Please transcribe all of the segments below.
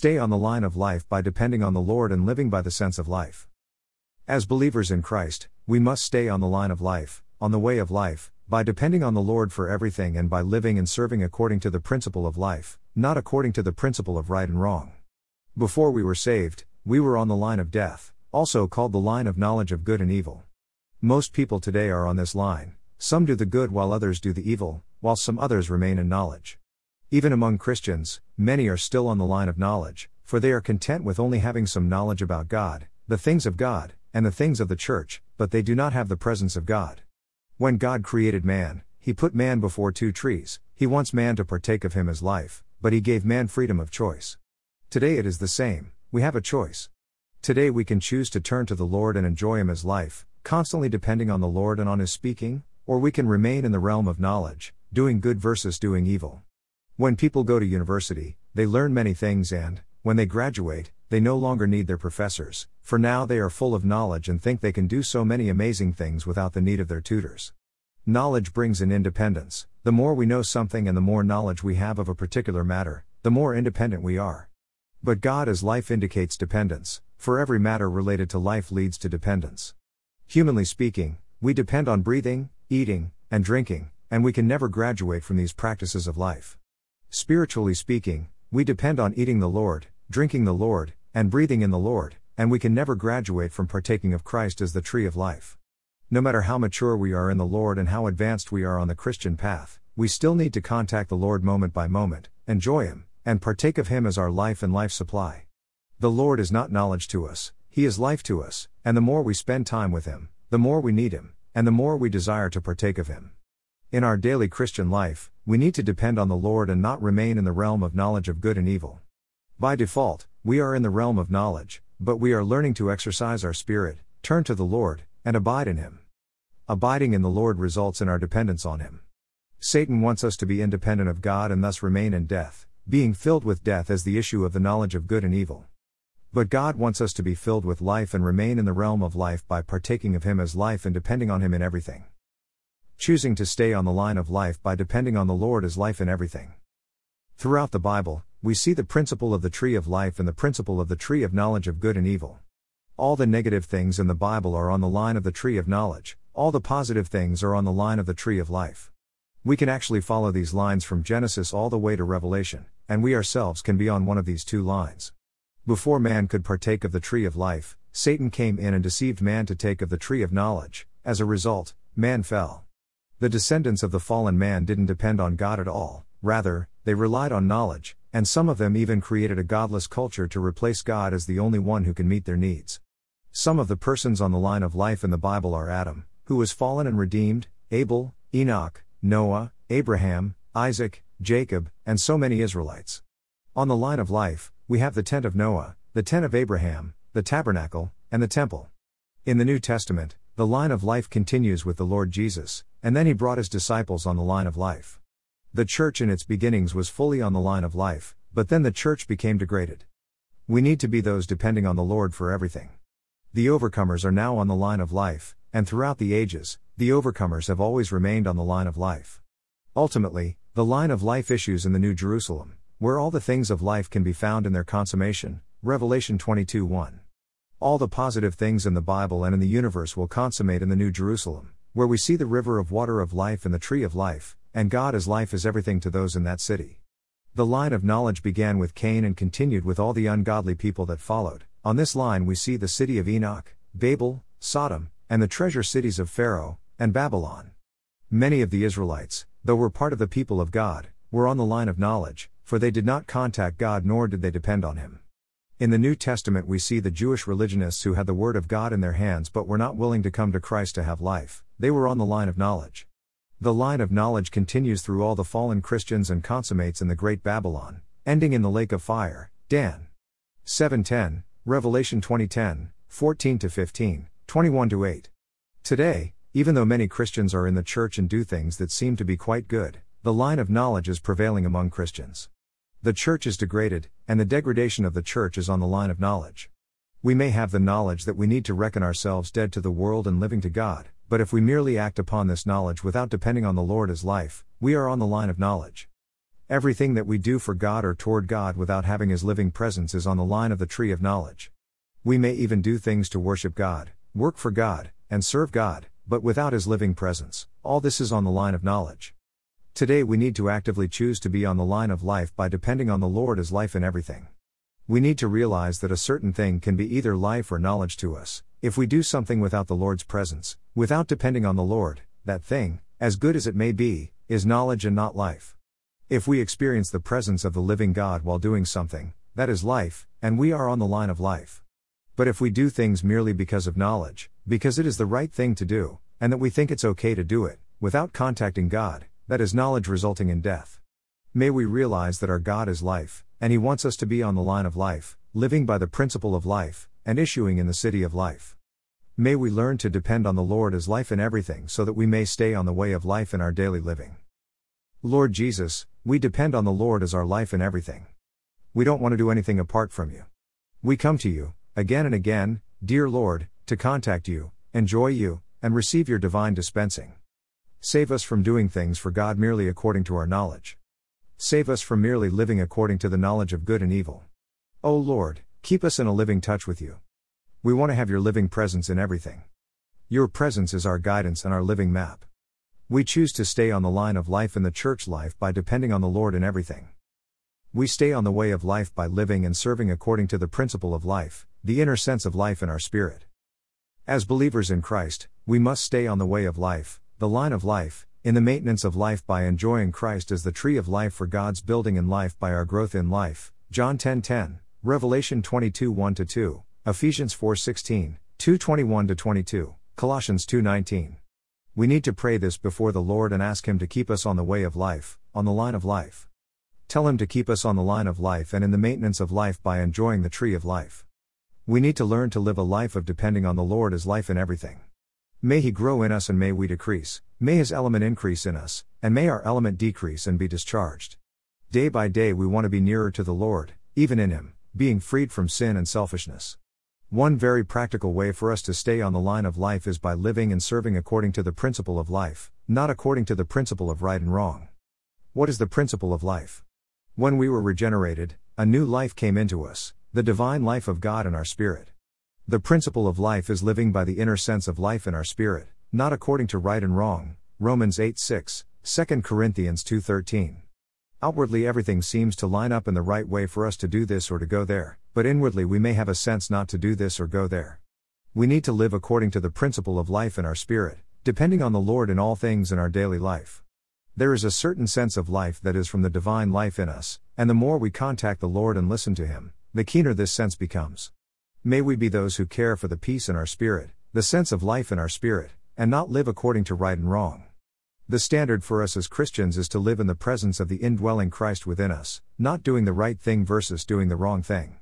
Stay on the line of life by depending on the Lord and living by the sense of life. As believers in Christ, we must stay on the line of life, on the way of life, by depending on the Lord for everything and by living and serving according to the principle of life, not according to the principle of right and wrong. Before we were saved, we were on the line of death, also called the line of knowledge of good and evil. Most people today are on this line. Some do the good while others do the evil, while some others remain in knowledge. Even among Christians, many are still on the line of knowledge, for they are content with only having some knowledge about God, the things of God, and the things of the church, but they do not have the presence of God. When God created man, He put man before two trees. He wants man to partake of him as life, but He gave man freedom of choice. Today it is the same. We have a choice. Today we can choose to turn to the Lord and enjoy Him as life, constantly depending on the Lord and on His speaking, or we can remain in the realm of knowledge, doing good versus doing evil. When people go to university, they learn many things and, when they graduate, they no longer need their professors, for now they are full of knowledge and think they can do so many amazing things without the need of their tutors. Knowledge brings in independence. The more we know something and the more knowledge we have of a particular matter, the more independent we are. But God as life indicates dependence, for every matter related to life leads to dependence. Humanly speaking, we depend on breathing, eating, and drinking, and we can never graduate from these practices of life. Spiritually speaking, we depend on eating the Lord, drinking the Lord, and breathing in the Lord, and we can never graduate from partaking of Christ as the tree of life. No matter how mature we are in the Lord and how advanced we are on the Christian path, we still need to contact the Lord moment by moment, enjoy Him, and partake of Him as our life and life supply. The Lord is not knowledge to us, He is life to us, and the more we spend time with Him, the more we need Him, and the more we desire to partake of Him. In our daily Christian life, we need to depend on the Lord and not remain in the realm of knowledge of good and evil. By default, we are in the realm of knowledge, but we are learning to exercise our spirit, turn to the Lord, and abide in Him. Abiding in the Lord results in our dependence on Him. Satan wants us to be independent of God and thus remain in death. Being filled with death is the issue of the knowledge of good and evil. But God wants us to be filled with life and remain in the realm of life by partaking of Him as life and depending on Him in everything. Choosing to stay on the line of life by depending on the Lord as life in everything. Throughout the Bible, we see the principle of the tree of life and the principle of the tree of knowledge of good and evil. All the negative things in the Bible are on the line of the tree of knowledge, all the positive things are on the line of the tree of life. We can actually follow these lines from Genesis all the way to Revelation, and we ourselves can be on one of these two lines. Before man could partake of the tree of life, Satan came in and deceived man to take of the tree of knowledge. As a result, man fell. The descendants of the fallen man didn't depend on God at all, rather, they relied on knowledge, and some of them even created a godless culture to replace God as the only one who can meet their needs. Some of the persons on the line of life in the Bible are Adam, who was fallen and redeemed, Abel, Enoch, Noah, Abraham, Isaac, Jacob, and so many Israelites. On the line of life, we have the tent of Noah, the tent of Abraham, the tabernacle, and the temple. In the New Testament, the line of life continues with the Lord Jesus, and then He brought His disciples on the line of life. The church in its beginnings was fully on the line of life, but then the church became degraded. We need to be those depending on the Lord for everything. The overcomers are now on the line of life, and throughout the ages, the overcomers have always remained on the line of life. Ultimately, the line of life issues in the New Jerusalem, where all the things of life can be found in their consummation, Revelation 22:1. All the positive things in the Bible and in the universe will consummate in the New Jerusalem, where we see the river of water of life and the tree of life, and God as life is everything to those in that city. The line of knowledge began with Cain and continued with all the ungodly people that followed. On this line we see the city of Enoch, Babel, Sodom, and the treasure cities of Pharaoh, and Babylon. Many of the Israelites, though were part of the people of God, were on the line of knowledge, for they did not contact God nor did they depend on Him. In the New Testament we see the Jewish religionists who had the Word of God in their hands but were not willing to come to Christ to have life. They were on the line of knowledge. The line of knowledge continues through all the fallen Christians and consummates in the Great Babylon, ending in the lake of fire, Dan. 7:10, Revelation 20:10, 14-15, 21-8. Today, even though many Christians are in the church and do things that seem to be quite good, the line of knowledge is prevailing among Christians. The church is degraded, and the degradation of the church is on the line of knowledge. We may have the knowledge that we need to reckon ourselves dead to the world and living to God, but if we merely act upon this knowledge without depending on the Lord as life, we are on the line of knowledge. Everything that we do for God or toward God without having His living presence is on the line of the tree of knowledge. We may even do things to worship God, work for God, and serve God, but without His living presence, all this is on the line of knowledge. Today we need to actively choose to be on the line of life by depending on the Lord as life in everything. We need to realize that a certain thing can be either life or knowledge to us. If we do something without the Lord's presence, without depending on the Lord, that thing, as good as it may be, is knowledge and not life. If we experience the presence of the living God while doing something, that is life, and we are on the line of life. But if we do things merely because of knowledge, because it is the right thing to do, and that we think it's okay to do it, without contacting God, that is knowledge resulting in death. May we realize that our God is life, and He wants us to be on the line of life, living by the principle of life, and issuing in the city of life. May we learn to depend on the Lord as life in everything so that we may stay on the way of life in our daily living. Lord Jesus, we depend on the Lord as our life in everything. We don't want to do anything apart from You. We come to You, again and again, dear Lord, to contact You, enjoy You, and receive Your divine dispensing. Save us from doing things for God merely according to our knowledge. Save us from merely living according to the knowledge of good and evil. O Lord, keep us in a living touch with You. We want to have Your living presence in everything. Your presence is our guidance and our living map. We choose to stay on the line of life in the church life by depending on the Lord in everything. We stay on the way of life by living and serving according to the principle of life, the inner sense of life in our spirit. As believers in Christ, we must stay on the way of life, the line of life, in the maintenance of life by enjoying Christ as the tree of life for God's building in life by our growth in life, John 10:10, Revelation 22:1-2, Ephesians 4:16, 2:21-22, Colossians 2:19. We need to pray this before the Lord and ask Him to keep us on the way of life, on the line of life. Tell Him to keep us on the line of life and in the maintenance of life by enjoying the tree of life. We need to learn to live a life of depending on the Lord as life in everything. May He grow in us and may we decrease, may His element increase in us, and may our element decrease and be discharged. Day by day we want to be nearer to the Lord, even in Him, being freed from sin and selfishness. One very practical way for us to stay on the line of life is by living and serving according to the principle of life, not according to the principle of right and wrong. What is the principle of life? When we were regenerated, a new life came into us, the divine life of God in our spirit. The principle of life is living by the inner sense of life in our spirit, not according to right and wrong, Romans 8:6, 2 Corinthians 2:13. Outwardly everything seems to line up in the right way for us to do this or to go there, but inwardly we may have a sense not to do this or go there. We need to live according to the principle of life in our spirit, depending on the Lord in all things in our daily life. There is a certain sense of life that is from the divine life in us, and the more we contact the Lord and listen to Him, the keener this sense becomes. May we be those who care for the peace in our spirit, the sense of life in our spirit, and not live according to right and wrong. The standard for us as Christians is to live in the presence of the indwelling Christ within us, not doing the right thing versus doing the wrong thing.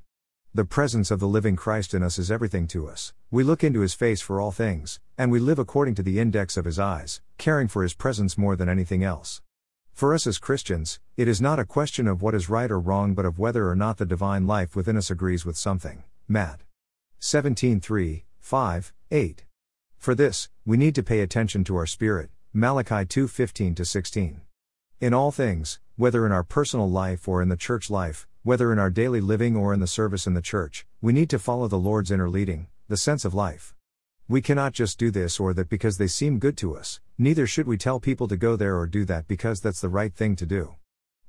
The presence of the living Christ in us is everything to us. We look into His face for all things, and we live according to the index of His eyes, caring for His presence more than anything else. For us as Christians, it is not a question of what is right or wrong but of whether or not the divine life within us agrees with something. Matt. 17:3, 5, 8. For this, we need to pay attention to our spirit, Malachi 2:15-16. In all things, whether in our personal life or in the church life, whether in our daily living or in the service in the church, we need to follow the Lord's inner leading, the sense of life. We cannot just do this or that because they seem good to us, neither should we tell people to go there or do that because that's the right thing to do.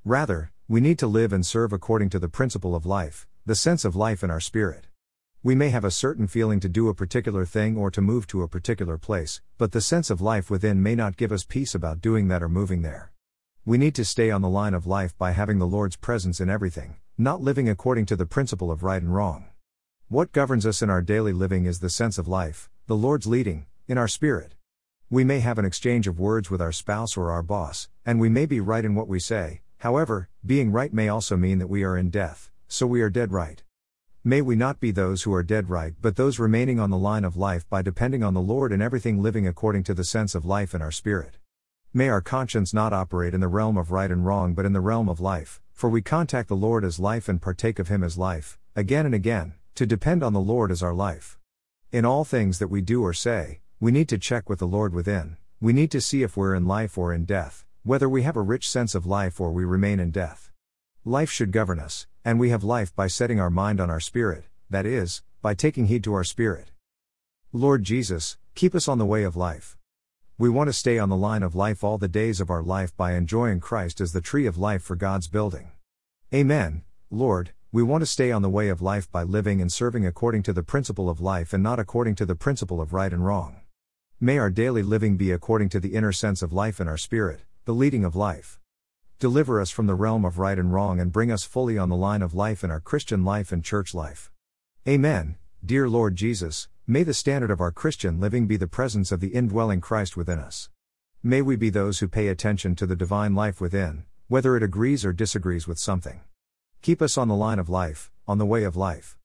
Rather, we need to live and serve according to the principle of life, the sense of life in our spirit. We may have a certain feeling to do a particular thing or to move to a particular place, but the sense of life within may not give us peace about doing that or moving there. We need to stay on the line of life by having the Lord's presence in everything, not living according to the principle of right and wrong. What governs us in our daily living is the sense of life, the Lord's leading, in our spirit. We may have an exchange of words with our spouse or our boss, and we may be right in what we say. However, being right may also mean that we are in death, so we are dead right. May we not be those who are dead right but those remaining on the line of life by depending on the Lord in everything, living according to the sense of life in our spirit. May our conscience not operate in the realm of right and wrong but in the realm of life, for we contact the Lord as life and partake of Him as life, again and again, to depend on the Lord as our life. In all things that we do or say, we need to check with the Lord within, we need to see if we're in life or in death, whether we have a rich sense of life or we remain in death. Life should govern us, and we have life by setting our mind on our spirit, that is, by taking heed to our spirit. Lord Jesus, keep us on the way of life. We want to stay on the line of life all the days of our life by enjoying Christ as the tree of life for God's building. Amen, Lord, we want to stay on the way of life by living and serving according to the principle of life and not according to the principle of right and wrong. May our daily living be according to the inner sense of life in our spirit, the leading of life. Deliver us from the realm of right and wrong and bring us fully on the line of life in our Christian life and church life. Amen, dear Lord Jesus, may the standard of our Christian living be the presence of the indwelling Christ within us. May we be those who pay attention to the divine life within, whether it agrees or disagrees with something. Keep us on the line of life, on the way of life.